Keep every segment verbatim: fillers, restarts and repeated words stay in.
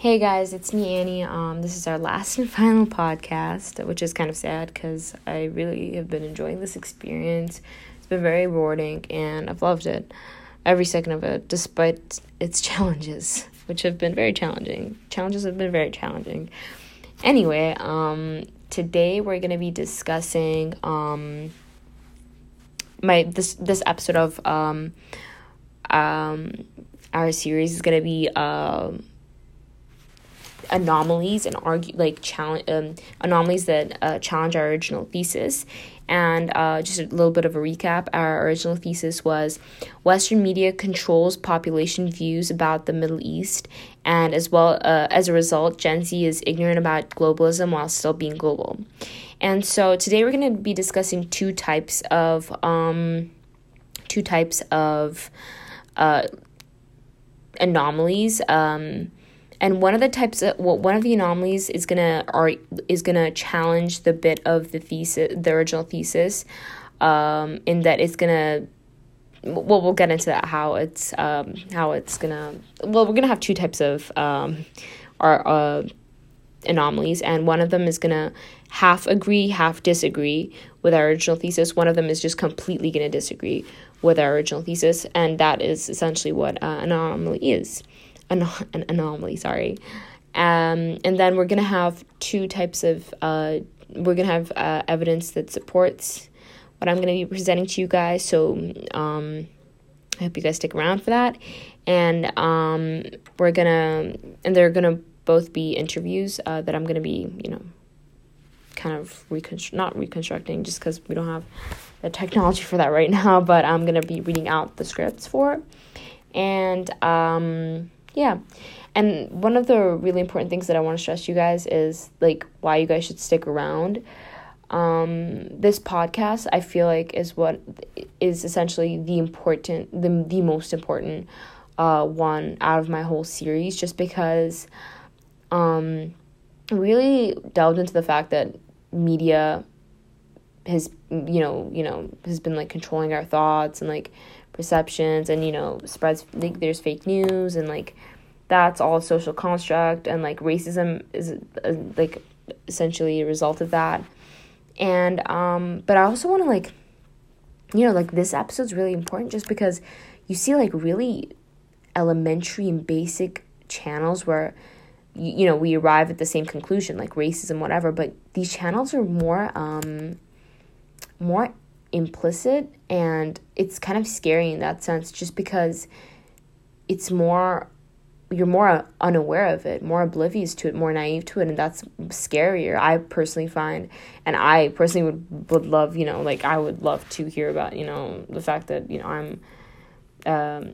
Hey guys, it's me, Annie. Um, this is our last and final podcast, which is kind of sad because I really have been enjoying this experience. It's been very rewarding, and I've loved it, every second of it, despite its challenges, which have been very challenging. Challenges have been very challenging. Anyway, um, today we're gonna be discussing um my this this episode of um um our series is gonna be um. Uh, anomalies and argue like challenge um, anomalies that uh, challenge our original thesis. And uh, just a little bit of a recap, our original thesis was Western media controls population views about the Middle East, and as well uh, as a result, Gen Z is ignorant about globalism while still being global. And so today we're going to be discussing two types of um two types of uh anomalies. um And one of the types of well, one of the anomalies is gonna are is gonna challenge the bit of the thesis, the original thesis, um, in that it's gonna. Well, we'll get into that how it's um how it's gonna. Well, we're gonna have two types of um, our uh, anomalies, and one of them is gonna half agree, half disagree with our original thesis. One of them is just completely gonna disagree with our original thesis, and that is essentially what uh, anomaly is. An, an anomaly, sorry. Um, and then we're going to have two types of, uh, we're going to have uh, evidence that supports what I'm going to be presenting to you guys. So um, I hope you guys stick around for that. And um, we're going to, and they're going to both be interviews uh, that I'm going to be, you know, kind of reconstruct, not reconstructing just because we don't have the technology for that right now, but I'm going to be reading out the scripts for it. And, um... yeah. And one of the really important things that I want to stress to you guys is, like, why you guys should stick around. Um, this podcast, I feel like, is what is essentially the important, the, the most important uh, one out of my whole series, just because um, I really delved into the fact that media has, you know, you know, has been, like, controlling our thoughts and, like, perceptions, and, you know, spreads, like, there's fake news, and, like, that's all a social construct, and, like, racism is uh, like essentially a result of that. And um but I also want to, like, you know, like, this episode's really important just because you see, like, really elementary and basic channels where you, you know we arrive at the same conclusion, like racism, whatever, but these channels are more um more implicit, and it's kind of scary in that sense just because it's more, you're more unaware of it, more oblivious to it, more naive to it, and that's scarier, I personally find. And I personally would, would love, you know, like, I would love to hear about, you know, the fact that, you know, I'm um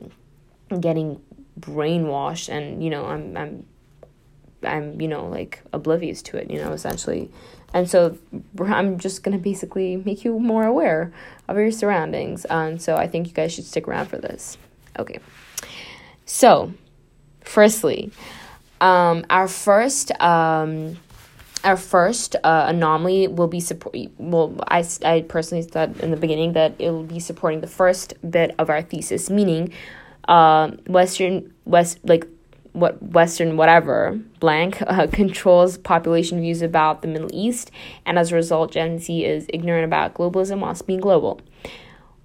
getting brainwashed, and, you know, I'm I'm I'm, you know, like, oblivious to it, you know, essentially. And so I'm just going to basically make you more aware of your surroundings. And so I think you guys should stick around for this. Okay. So, firstly, um, our first um, our first uh, anomaly will be support. Well, I, I personally thought in the beginning that it will be supporting the first bit of our thesis, meaning uh, Western, West, like, what Western whatever blank uh, controls population views about the Middle East, and as a result, Gen Z is ignorant about globalism whilst being global.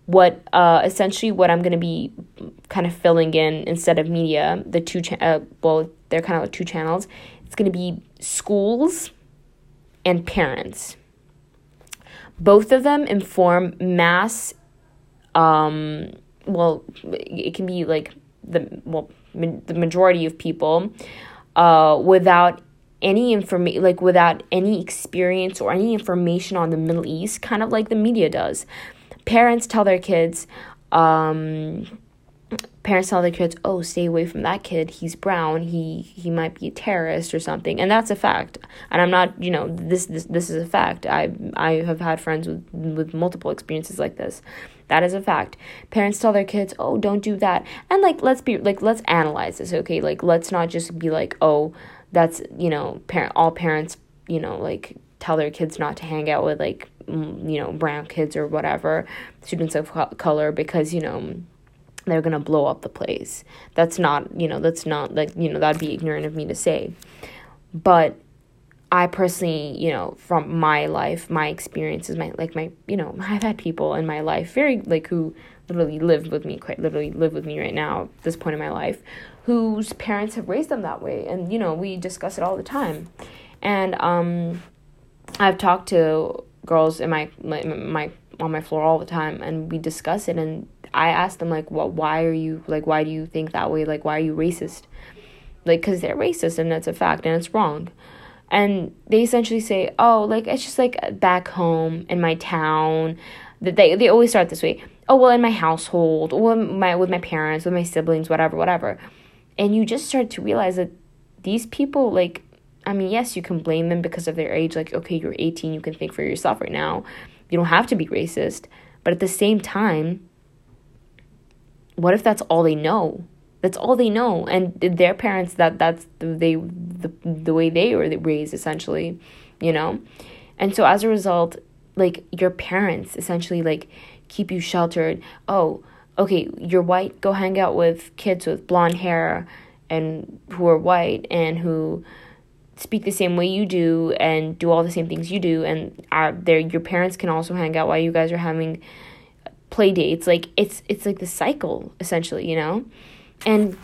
What uh essentially what I'm gonna be kind of filling in instead of media, the two cha- uh, well they're kind of like two channels. It's gonna be schools and parents. Both of them inform mass. Um. Well, it can be like the well. the majority of people uh without any information, like, without any experience or any information on the Middle East, kind of like the media does. Parents tell their kids um parents tell their kids oh, stay away from that kid, he's brown, he he might be a terrorist or something. And that's a fact, and I'm not, you know, this this, this is a fact. I I have had friends with with multiple experiences like this. That is a fact. Parents tell their kids, oh, don't do that. And, like, let's be, like, let's analyze this, okay? Like, let's not just be like, oh, that's, you know, parent, all parents, you know, like, tell their kids not to hang out with, like, you know, brown kids or whatever, students of color, because, you know, they're going to blow up the place. That's not, you know, that's not, like, you know, that'd be ignorant of me to say. But I personally, you know, from my life, my experiences, my, like, my, you know, I've had people in my life, very, like, who literally lived with me, quite literally live with me right now, at this point in my life, whose parents have raised them that way. And, you know, we discuss it all the time. And um, I've talked to girls in my, my, my, on my floor all the time, and we discuss it, and I ask them, like, what, why are you, like, why do you think that way? Like, why are you racist? Like, because they're racist, and that's a fact, and it's wrong. And they essentially say, oh, like, it's just, like, back home in my town. They they always start this way. Oh, well, in my household, or my with my parents, with my siblings, whatever, whatever. And you just start to realize that these people, like, I mean, yes, you can blame them because of their age. Like, okay, you're eighteen, you can think for yourself right now. You don't have to be racist. But at the same time, what if that's all they know? That's all they know, and their parents, that that's the, they the the way they were raised, essentially, you know. And so as a result, like, your parents essentially, like, keep you sheltered. Oh, okay, you're white, go hang out with kids with blonde hair and who are white and who speak the same way you do and do all the same things you do, and are there your parents can also hang out while you guys are having play dates. Like, it's it's like the cycle, essentially, you know. And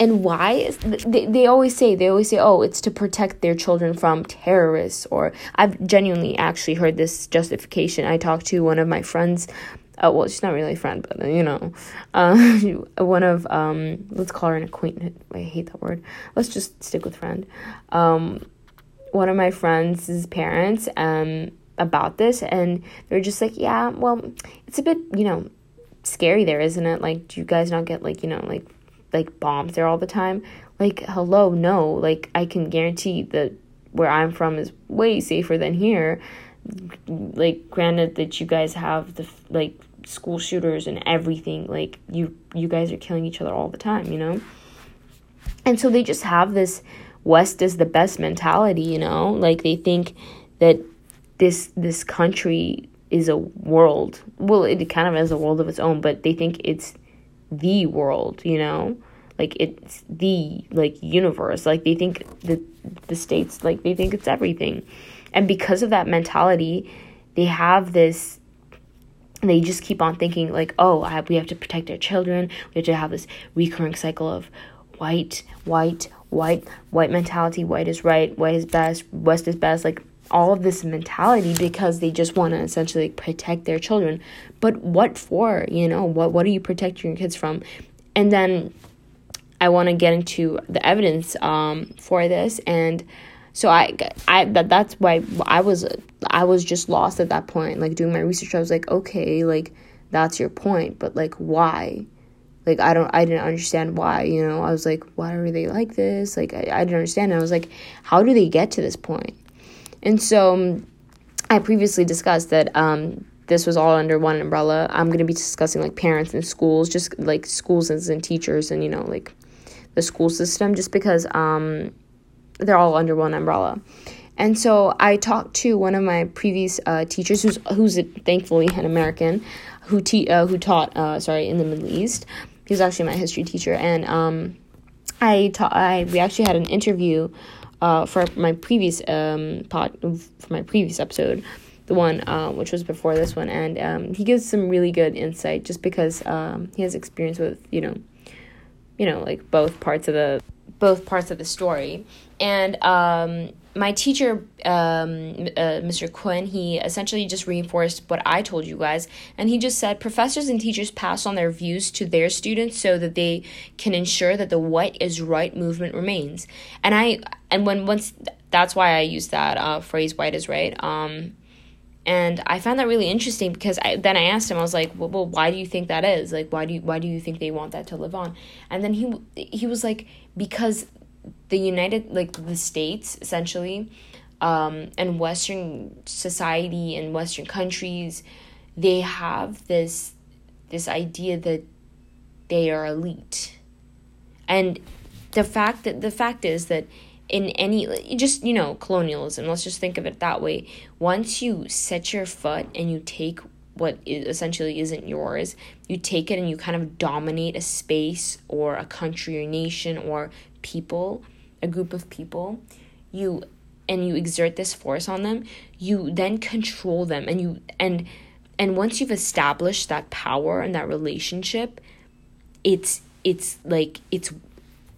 and why is they they always say they always say oh, it's to protect their children from terrorists. Or I've genuinely actually heard this justification. I talked to one of my friends, uh, well, she's not really a friend, but you know, uh, one of um let's call her an acquaintance. I hate that word. Let's just stick with friend. Um, one of my friends' parents um about this, and they're just like, yeah, well, it's a bit, you know, scary there, isn't it? Like, do you guys not get, like, you know, like like bombs there all the time? Like, hello, no. Like, I can guarantee that where I'm from is way safer than here. Like, granted that you guys have the, like, school shooters and everything, like, you you guys are killing each other all the time, you know. And so they just have this West is the best mentality, you know. Like, they think that this this country is a world. Well, it kind of has a world of its own, but they think it's the world, you know, like, it's the, like, universe. Like, they think the the states, like, they think it's everything. And because of that mentality, they have this, they just keep on thinking, like, oh, I have, we have to protect our children. We have to have this recurring cycle of white, white, white, white mentality. White is right, white is best, West is best, like, all of this mentality, because they just want to essentially protect their children. But what for, you know? What what are you protecting your kids from? And then I want to get into the evidence um for this. And so I I that that's why I was I was just lost at that point. Like, doing my research, I was like, okay, like, that's your point, but, like, why? Like, I don't, I didn't understand why, you know. I was like, why are they like this? Like, I, I didn't understand. And I was like, how do they get to this point? And so um, I previously discussed that um, this was all under one umbrella. I'm going to be discussing, like, parents and schools, just, like, schools and, and teachers and, you know, like, the school system, just because um, they're all under one umbrella. And so I talked to one of my previous uh, teachers, who's who's thankfully an American, who te- uh, who taught, uh, sorry, in the Middle East. He was actually my history teacher. And um, I, ta- I we actually had an interview Uh, for my previous um pod, for my previous episode, the one uh, which was before this one, and um, he gives some really good insight, just because um, he has experience with you know, you know like both parts of the both parts of the story. And um, my teacher, um, uh, Mister Quinn, he essentially just reinforced what I told you guys, and he just said professors and teachers pass on their views to their students so that they can ensure that the "what is right" movement remains. And I. And when once that's why I use that uh, phrase, white is right. Um, and I found that really interesting, because I, then I asked him, I was like, well, well, why do you think that is? Like, why do you, why do you think they want that to live on? And then he he was like, because the United, like the states essentially, um, and Western society and Western countries, they have this this idea that they are elite. And the fact that the fact is that in any, just, you know, colonialism, let's just think of it that way. Once you set your foot and you take what essentially isn't yours. You take it and you kind of dominate a space or a country or nation or people, a group of people. You and you exert this force on them. You then control them, and you and and once you've established that power and that relationship, it's it's like it's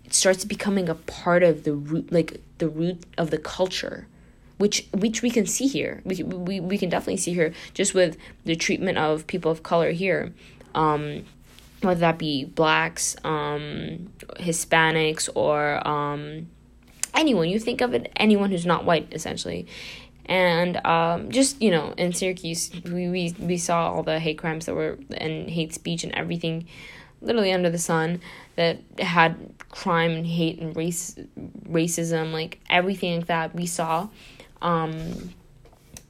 it starts becoming a part of the root, like the root of the culture. Which which we can see here, we we we can definitely see here, just with the treatment of people of color here, um, whether that be blacks, um, Hispanics, or um, anyone. You think of it, anyone who's not white, essentially, and um, just you know, in Syracuse, we, we we saw all the hate crimes that were and hate speech and everything, literally under the sun, that had crime and hate and race, racism, like everything like that. We saw. Um,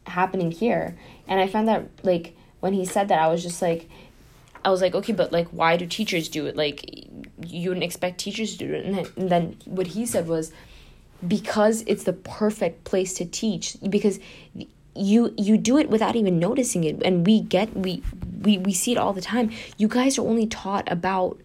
happening here. And I found that, like, when he said that, I was just like, I was like, okay, but, like, why do teachers do it? Like, you wouldn't expect teachers to do it. And then, and then what he said was, because it's the perfect place to teach, because you you do it without even noticing it. And we get, we, we, we see it all the time. You guys are only taught about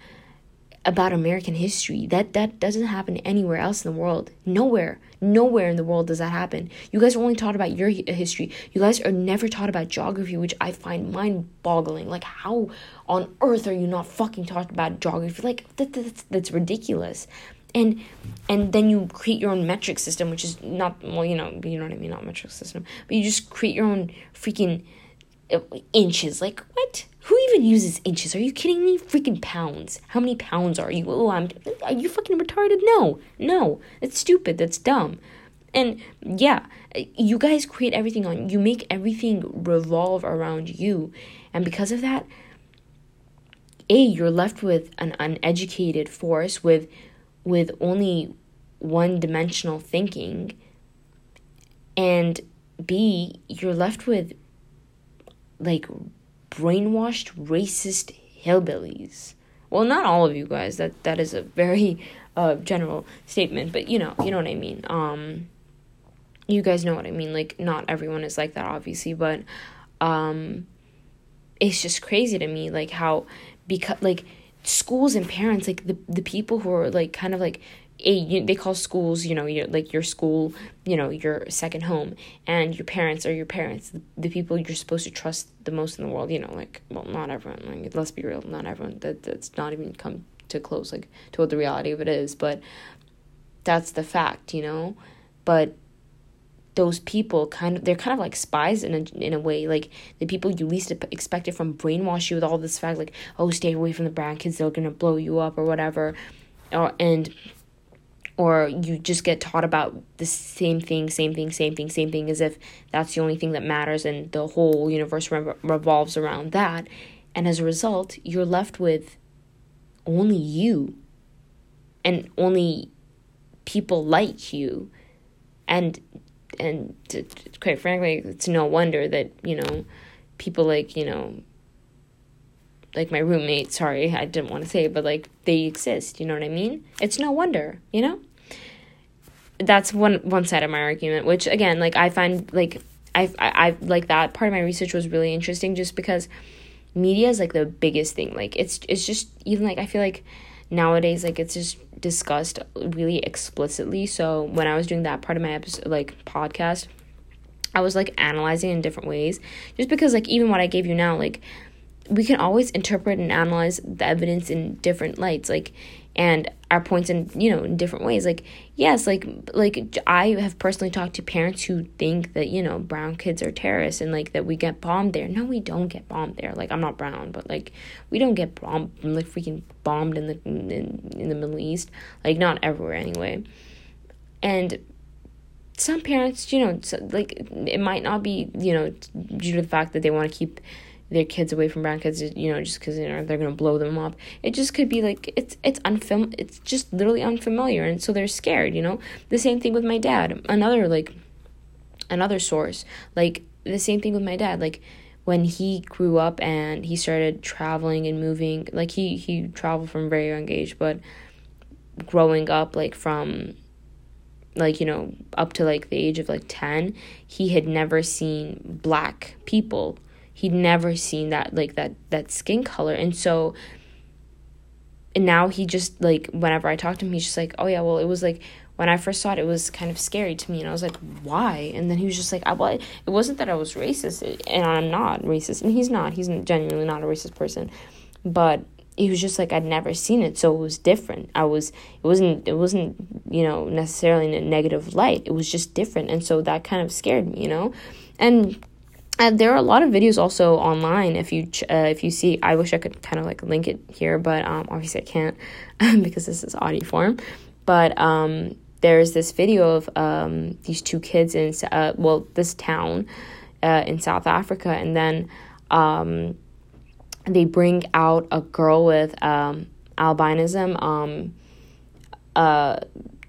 about American history. That that doesn't happen anywhere else in the world. Nowhere. Nowhere in the world does that happen. You guys are only taught about your history. You guys are never taught about geography, which I find mind-boggling. Like, how on earth are you not fucking taught about geography? Like, that, that's, that's ridiculous. And and then you create your own metric system, which is not, well, you know, you know what I mean, not metric system. But you just create your own freaking inches. Like, what? Who even uses inches? Are you kidding me? Freaking pounds. How many pounds are you? Oh, I'm, are you fucking retarded? No. No. That's stupid. That's dumb. And yeah, you guys create everything on, you make everything revolve around you. And because of that, A, you're left with an uneducated force with, with only one-dimensional thinking. And B, you're left with, like, brainwashed racist hillbillies. Well, not all of you guys, that that is a very uh general statement, but you know you know what I mean. Um you guys know what I mean. Like, not everyone is like that, obviously, but um it's just crazy to me, like, how, because, like, schools and parents, like, the the people who are, like, kind of like, A, you, they call schools, you know, your, like, your school, you know, your second home, and your parents are your parents, the, the people you're supposed to trust the most in the world, you know, like, well, not everyone, like, let's be real, not everyone, that that's not even come to close, like, to what the reality of it is, but that's the fact, you know, but those people kind of, they're kind of like spies in a, in a way, like, the people you least expect it from brainwash you with all this fact, like, oh, stay away from the brown kids, they're gonna blow you up, or whatever, or, and, or you just get taught about the same thing, same thing, same thing, same thing, as if that's the only thing that matters and the whole universe re- revolves around that. And as a result, you're left with only you and only people like you. And and to, to, quite frankly, it's no wonder that, you know, people like, you know, like my roommate, sorry, I didn't want to say it, but, like, they exist, you know what I mean? It's no wonder, you know? That's one one side of my argument, which, again, like, I find, like, I, I, I like, that part of my research was really interesting just because media is, like, the biggest thing. Like, it's it's just, even, like, I feel like nowadays, like, it's just discussed really explicitly. So when I was doing that part of my episode, like, podcast, I was, like, analyzing in different ways just because, like, even what I gave you now, like, we can always interpret and analyze the evidence in different lights, like, and our points in, you know, in different ways. Like, yes, like, like I have personally talked to parents who think that, you know, brown kids are terrorists and, like, that we get bombed there. No, we don't get bombed there. Like, I'm not brown, but, like, we don't get bombed, like, freaking bombed in the in, in the Middle East. Like, not everywhere anyway. And some parents, you know, like, it might not be, you know, due to the fact that they want to keep their kids away from brown kids, you know, just because, you know, they're gonna blow them up. It just could be, like, it's it's unfam- it's just literally unfamiliar, and so they're scared, you know? The same thing with my dad. Another, like, another source. Like, the same thing with my dad. Like, when he grew up and he started traveling and moving, like, he, he traveled from a very young age, but growing up, like, from, like, you know, up to, like, the age of, like, ten, he had never seen black people. he'd never seen that, like, that that skin color. And so, and now he just, like, whenever I talk to him, he's just like, oh, yeah, well, it was, like, when I first saw it, it was kind of scary to me. And I was like, why? And then he was just like, I, well, it wasn't that I was racist, and I'm not racist. And he's not. He's genuinely not a racist person. But he was just like, I'd never seen it, so it was different. I was, it wasn't, it wasn't, you know, necessarily in a negative light. It was just different, and so that kind of scared me, you know. And uh, there are a lot of videos also online. If you, ch- uh, if you see, I wish I could kind of like link it here, but um, obviously I can't because this is audio form. But um, there's this video of um these two kids in uh well this town, uh in South Africa, and then um. they bring out a girl with um, albinism um, uh,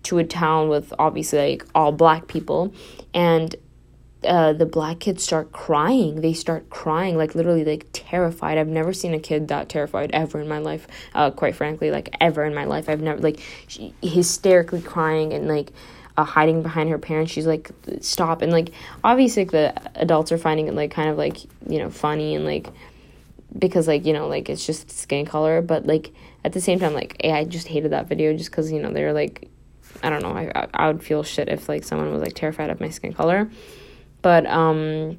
to a town with obviously like all black people, and uh, the black kids start crying. They start crying, like literally like terrified. I've never seen a kid that terrified ever in my life. Uh, quite frankly, like ever in my life, I've never like she, hysterically crying and like uh, hiding behind her parents. She's like, stop, and like obviously like, the adults are finding it like kind of like, you know, funny and like. Because, like, you know, like, it's just skin color. But, like, at the same time, like, I just hated that video just because, you know, they're, like, I don't know. I, I would feel shit if, like, someone was, like, terrified of my skin color. But, um,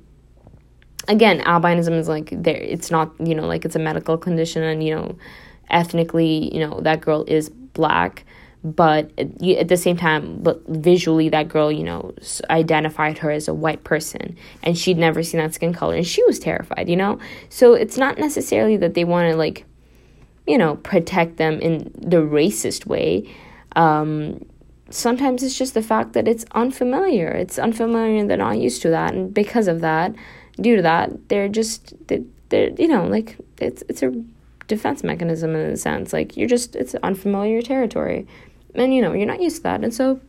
again, albinism is, like, there. It's not, you know, like, it's a medical condition. And, you know, ethnically, you know, that girl is black. But at the same time, but visually, that girl, you know, identified her as a white person, and she'd never seen that skin color, and she was terrified, you know. So it's not necessarily that they want to, like, you know, protect them in the racist way. Um, sometimes it's just the fact that it's unfamiliar. It's unfamiliar, and they're not used to that, and because of that, due to that, they're just they they're you know, like, it's it's a defense mechanism in a sense. Like, you're just, it's unfamiliar territory. And, you know, you're not used to that. And so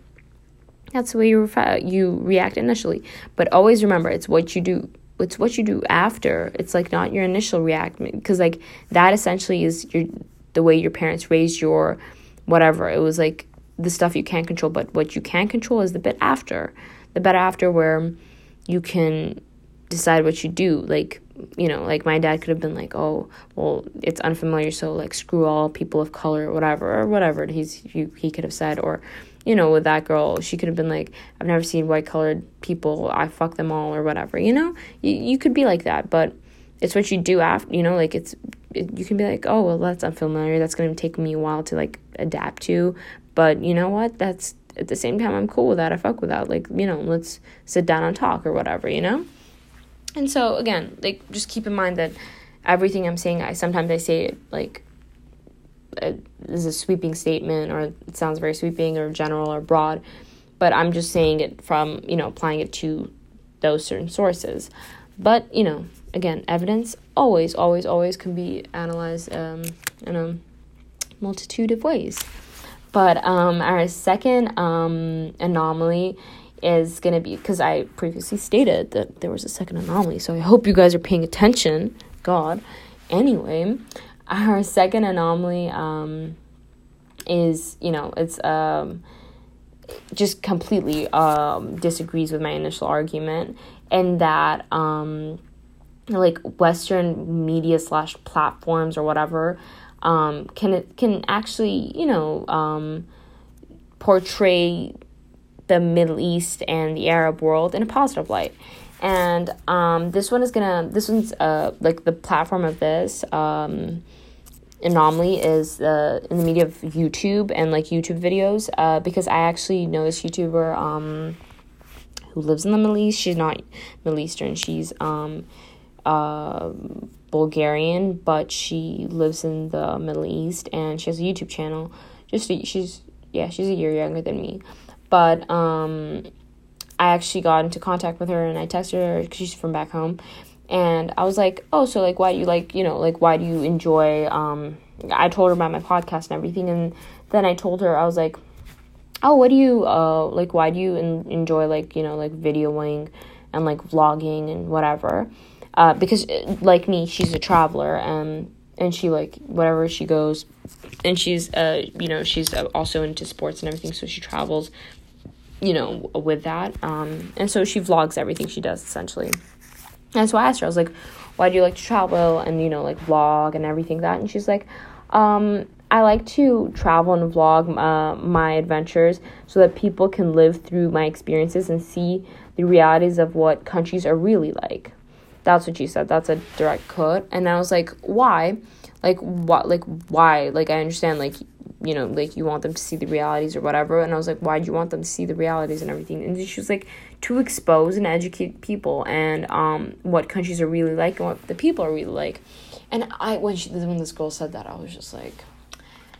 that's the way you, re- you react initially. But always remember, it's what you do. It's what you do after. It's, like, not your initial reaction. Because, like, that essentially is your the way your parents raised your whatever. It was, like, the stuff you can't control. But what you can control is the bit after. The bit after where you can decide what you do. Like, you know, like, my dad could have been like, oh, well, it's unfamiliar, so, like, screw all people of color or whatever, or whatever he's he, he could have said. Or, you know, with that girl, she could have been like, I've never seen white-colored people, I fuck them all, or whatever, you know? You, you could be like that, but it's what you do after, you know, like, it's, it, you can be like, oh, well, that's unfamiliar, that's going to take me a while to, like, adapt to, but you know what, that's, at the same time, I'm cool with that, I fuck with that, like, you know, let's sit down and talk or whatever, you know? And so, again, like, just keep in mind that everything I'm saying, I sometimes I say it, like, it is a sweeping statement, or it sounds very sweeping or general or broad, but I'm just saying it from, you know, applying it to those certain sources. But, you know, again, evidence always, always, always can be analyzed um, in a multitude of ways. But um, our second um, anomaly is going to be, because I previously stated that there was a second anomaly, so I hope you guys are paying attention. God. Anyway, our second anomaly um, is, you know, it's um, just completely um, disagrees with my initial argument, in that, um, like, Western media slash platforms or whatever um, can, can actually, you know, um, portray the Middle East and the Arab world in a positive light. And um, this one is gonna, this one's uh, like the platform of this um, anomaly is uh, in the media of YouTube and like YouTube videos, uh, because I actually know this YouTuber um, who lives in the Middle East. She's not Middle Eastern, she's um, uh, Bulgarian, but she lives in the Middle East, and she has a YouTube channel. Just to, she's, yeah, she's a year younger than me. But um, I actually got into contact with her, and I texted her because she's from back home. And I was like, oh, so, like, why do you, like, you know, like, why do you enjoy, um, I told her about my podcast and everything. And then I told her, I was like, oh, what do you, uh, like, why do you en- enjoy, like, you know, like, videoing and, like, vlogging and whatever? Uh, because, like me, she's a traveler, and, and she, like, wherever she goes, and she's, uh, you know, she's also into sports and everything, so she travels, you know, with that, um, and so she vlogs everything she does, essentially. And so I asked her, I was like, why do you like to travel and, you know, like vlog and everything that. And she's like, um, I like to travel and vlog uh, my adventures so that people can live through my experiences and see the realities of what countries are really like. That's what she said. That's a direct quote. And I was like, why? Like, what? Like, why? Like, I understand, like, you know, like, you want them to see the realities or whatever. And I was like, why do you want them to see the realities and everything? And she was like, to expose and educate people and um what countries are really like and what the people are really like. And I when she when this girl said that, I was just like,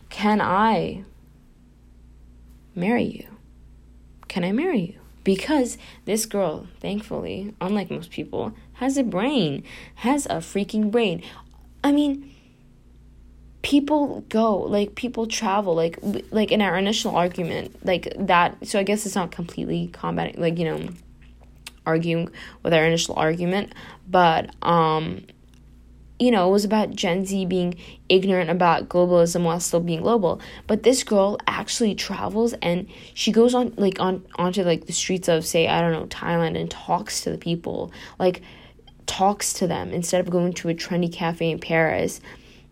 can I marry you? Can I marry you? Because this girl, thankfully, unlike most people, has a brain, has a freaking brain. I mean, people go, like, people travel, like, like in our initial argument, like that. So I guess it's not completely combating, like, you know, arguing with our initial argument, but, um, you know, it was about Gen Z being ignorant about globalism while still being global. But this girl actually travels and she goes on, like, on onto, like, the streets of, say, I don't know, Thailand and talks to the people, like, talks to them instead of going to a trendy cafe in Paris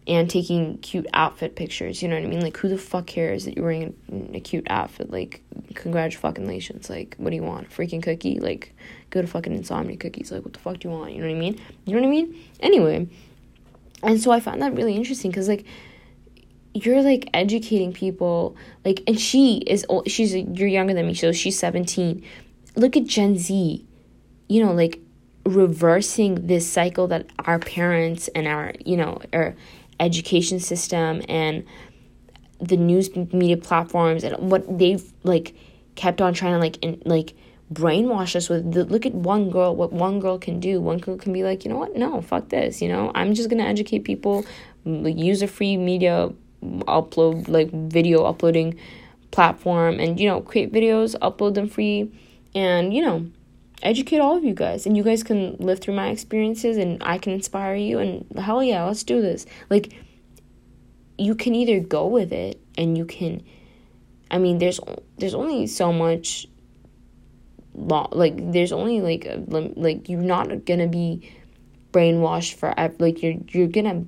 and taking cute outfit pictures. You know what I mean? Like, who the fuck cares that you're wearing a, a cute outfit? Like, congratulations. Like, what do you want? A freaking cookie? Like, go to fucking Insomnia Cookies. Like, what the fuck do you want? You know what I mean? You know what I mean? Anyway. And so I found that really interesting because, like, you're, like, educating people. Like, and she is old. She's, you're younger than me, so she's seventeen. Look at Gen Z, you know, like, reversing this cycle that our parents and our, you know, our education system and the news media platforms and what they've, like, kept on trying to, like, in, like, brainwash us with the, look at one girl, what one girl can do. One girl can be like, you know what, no, fuck this, you know, I'm just gonna educate people, like, use a free media upload, like, video uploading platform, and, you know, create videos, upload them free, and, you know, educate all of you guys, and you guys can live through my experiences, and I can inspire you, and hell yeah, let's do this. Like, you can either go with it, and you can, I mean, there's there's only so much long, like, there's only, like, a, like, you're not gonna be brainwashed forever, like, you're, you're gonna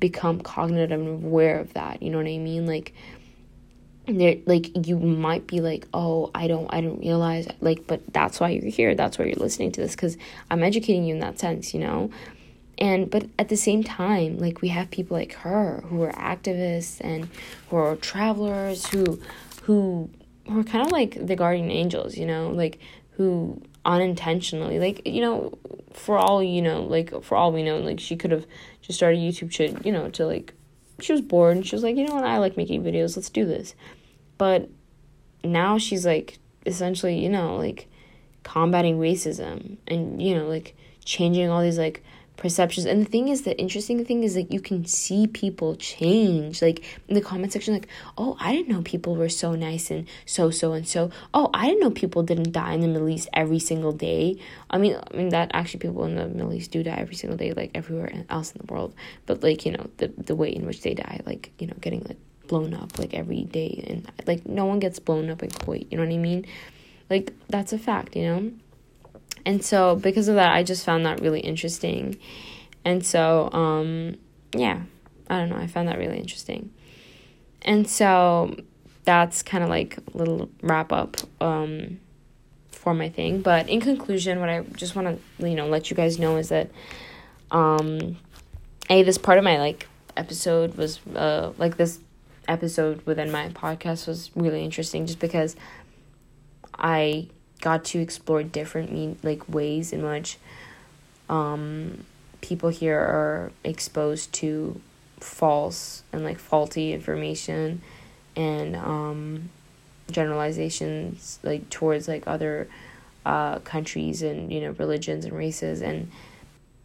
become cognitive and aware of that, you know what I mean, like, there, like, you might be like, oh, I don't, I don't realize, like, but that's why you're here, that's why you're listening to this, because I'm educating you in that sense, you know, and, but at the same time, like, we have people like her, who are activists, and who are travelers, who, who, who are kind of like the guardian angels, you know, like, who unintentionally, like, you know, for all, you know, like, for all we know, like, she could have just started YouTube shit, you know, to, like, she was bored, and she was like, you know what, I like making videos, let's do this, but now she's, like, essentially, you know, like, combating racism, and, you know, like, changing all these, like, perceptions. And the thing is, the interesting thing is, like, you can see people change, like, in the comment section, like, oh, I didn't know people were so nice and so so and so, oh, I didn't know people didn't die in the Middle East every single day. I mean, I mean that actually people in the Middle East do die every single day, like, everywhere else in the world, but, like, you know, the the way in which they die, like, you know, getting, like, blown up, like, every day, and, like, no one gets blown up in Kuwait, you know what I mean, like, that's a fact, you know. And so, because of that, I just found that really interesting. And so, um, yeah, I don't know. I found that really interesting. And so, that's kind of like a little wrap-up um, for my thing. But in conclusion, what I just want to, you know, let you guys know is that, um, A, this part of my, like, episode was, uh, like, this episode within my podcast was really interesting just because I got to explore different mean like ways in which um people here are exposed to false and like faulty information and um generalizations like towards like other uh countries and you know religions and races and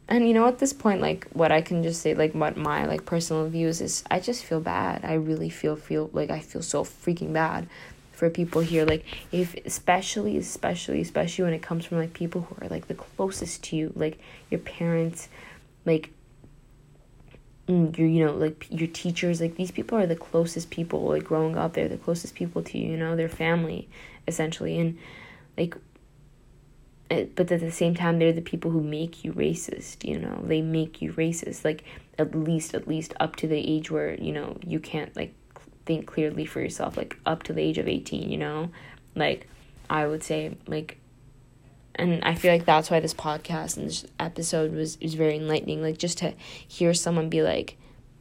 and you know at this point like what I can just say like what my like personal views is I just feel bad. I really feel feel like I feel so freaking bad for people here, like, if especially especially especially when it comes from like people who are like the closest to you, like your parents, like your, you know, like your teachers, like these people are the closest people, like growing up they're the closest people to you, you know, their family essentially, and like but at the same time, they're the people who make you racist, you know, they make you racist, like, at least, at least up to the age where, you know, you can't, like, think clearly for yourself, like, up to the age of eighteen, you know, like, I would say, like, and I feel like that's why this podcast and this episode was, was very enlightening, like, just to hear someone be like,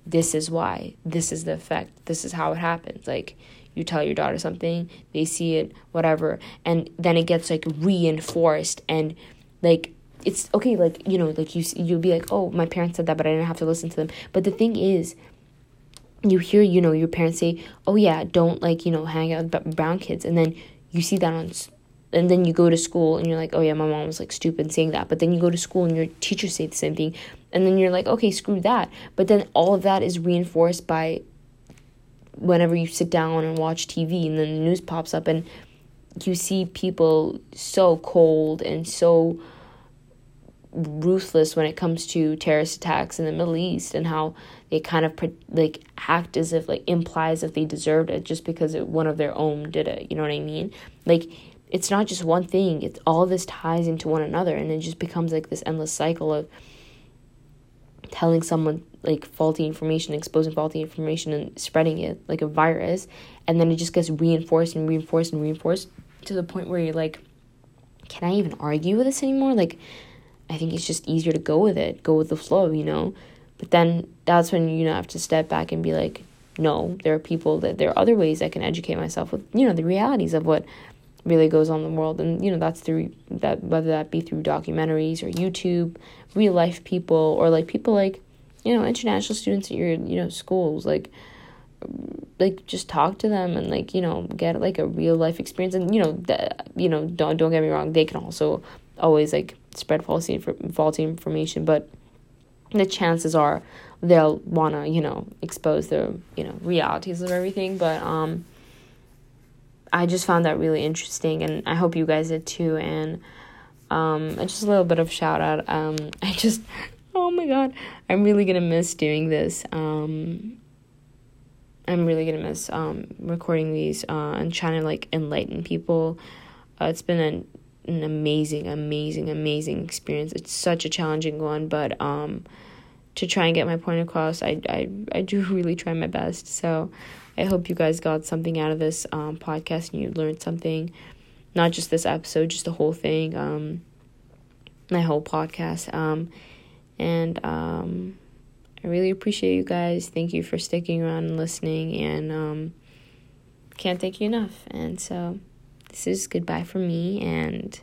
this is why, this is the effect, this is how it happens, like, you tell your daughter something, they see it, whatever, and then it gets, like, reinforced, and, like, it's, okay, like, you know, like, you, you'll be like, oh, my parents said that, but I didn't have to listen to them, but the thing is, you hear, you know, your parents say, oh, yeah, don't, like, you know, hang out with brown kids, and then you see that on, and then you go to school, and you're like, oh, yeah, my mom was, like, stupid saying that, but then you go to school, and your teachers say the same thing, and then you're like, okay, screw that, but then all of that is reinforced by whenever you sit down and watch T V, and then the news pops up, and you see people so cold and so ruthless when it comes to terrorist attacks in the Middle East, and how they kind of, like, act as if, like, implies if they deserved it just because it, one of their own did it, you know what I mean? Like, it's not just one thing, it's all this ties into one another, and it just becomes, like, this endless cycle of telling someone, like, faulty information, exposing faulty information and spreading it like a virus, and then it just gets reinforced and reinforced and reinforced to the point where you're like, can I even argue with this anymore? Like, I think it's just easier to go with it, go with the flow, you know? But then that's when you know, have to step back and be like, no, there are people that there are other ways I can educate myself with, you know, the realities of what really goes on in the world. And, you know, that's through that, whether that be through documentaries or YouTube, real life people, or like people like, you know, international students at your, you know, schools, like, like just talk to them and, like, you know, get like a real life experience. And, you know, the, you know, don't, don't get me wrong, they can also always, like, spread false inf- faulty information, but the chances are they'll want to, you know, expose the, you know, realities of everything. But um I just found that really interesting, and I hope you guys did too. And um just a little bit of shout out, um I just, oh my god, I'm really gonna miss doing this. um I'm really gonna miss um recording these uh and trying to, like, enlighten people. Uh, it's been an an amazing, amazing, amazing experience. It's such a challenging one, but um, to try and get my point across, I, I, I do really try my best. So I hope you guys got something out of this um, podcast, and you learned something, not just this episode, just the whole thing, um, my whole podcast. Um, and um, I really appreciate you guys. Thank you for sticking around and listening, and um, can't thank you enough. And so this is goodbye from me, and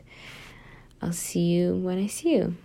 I'll see you when I see you.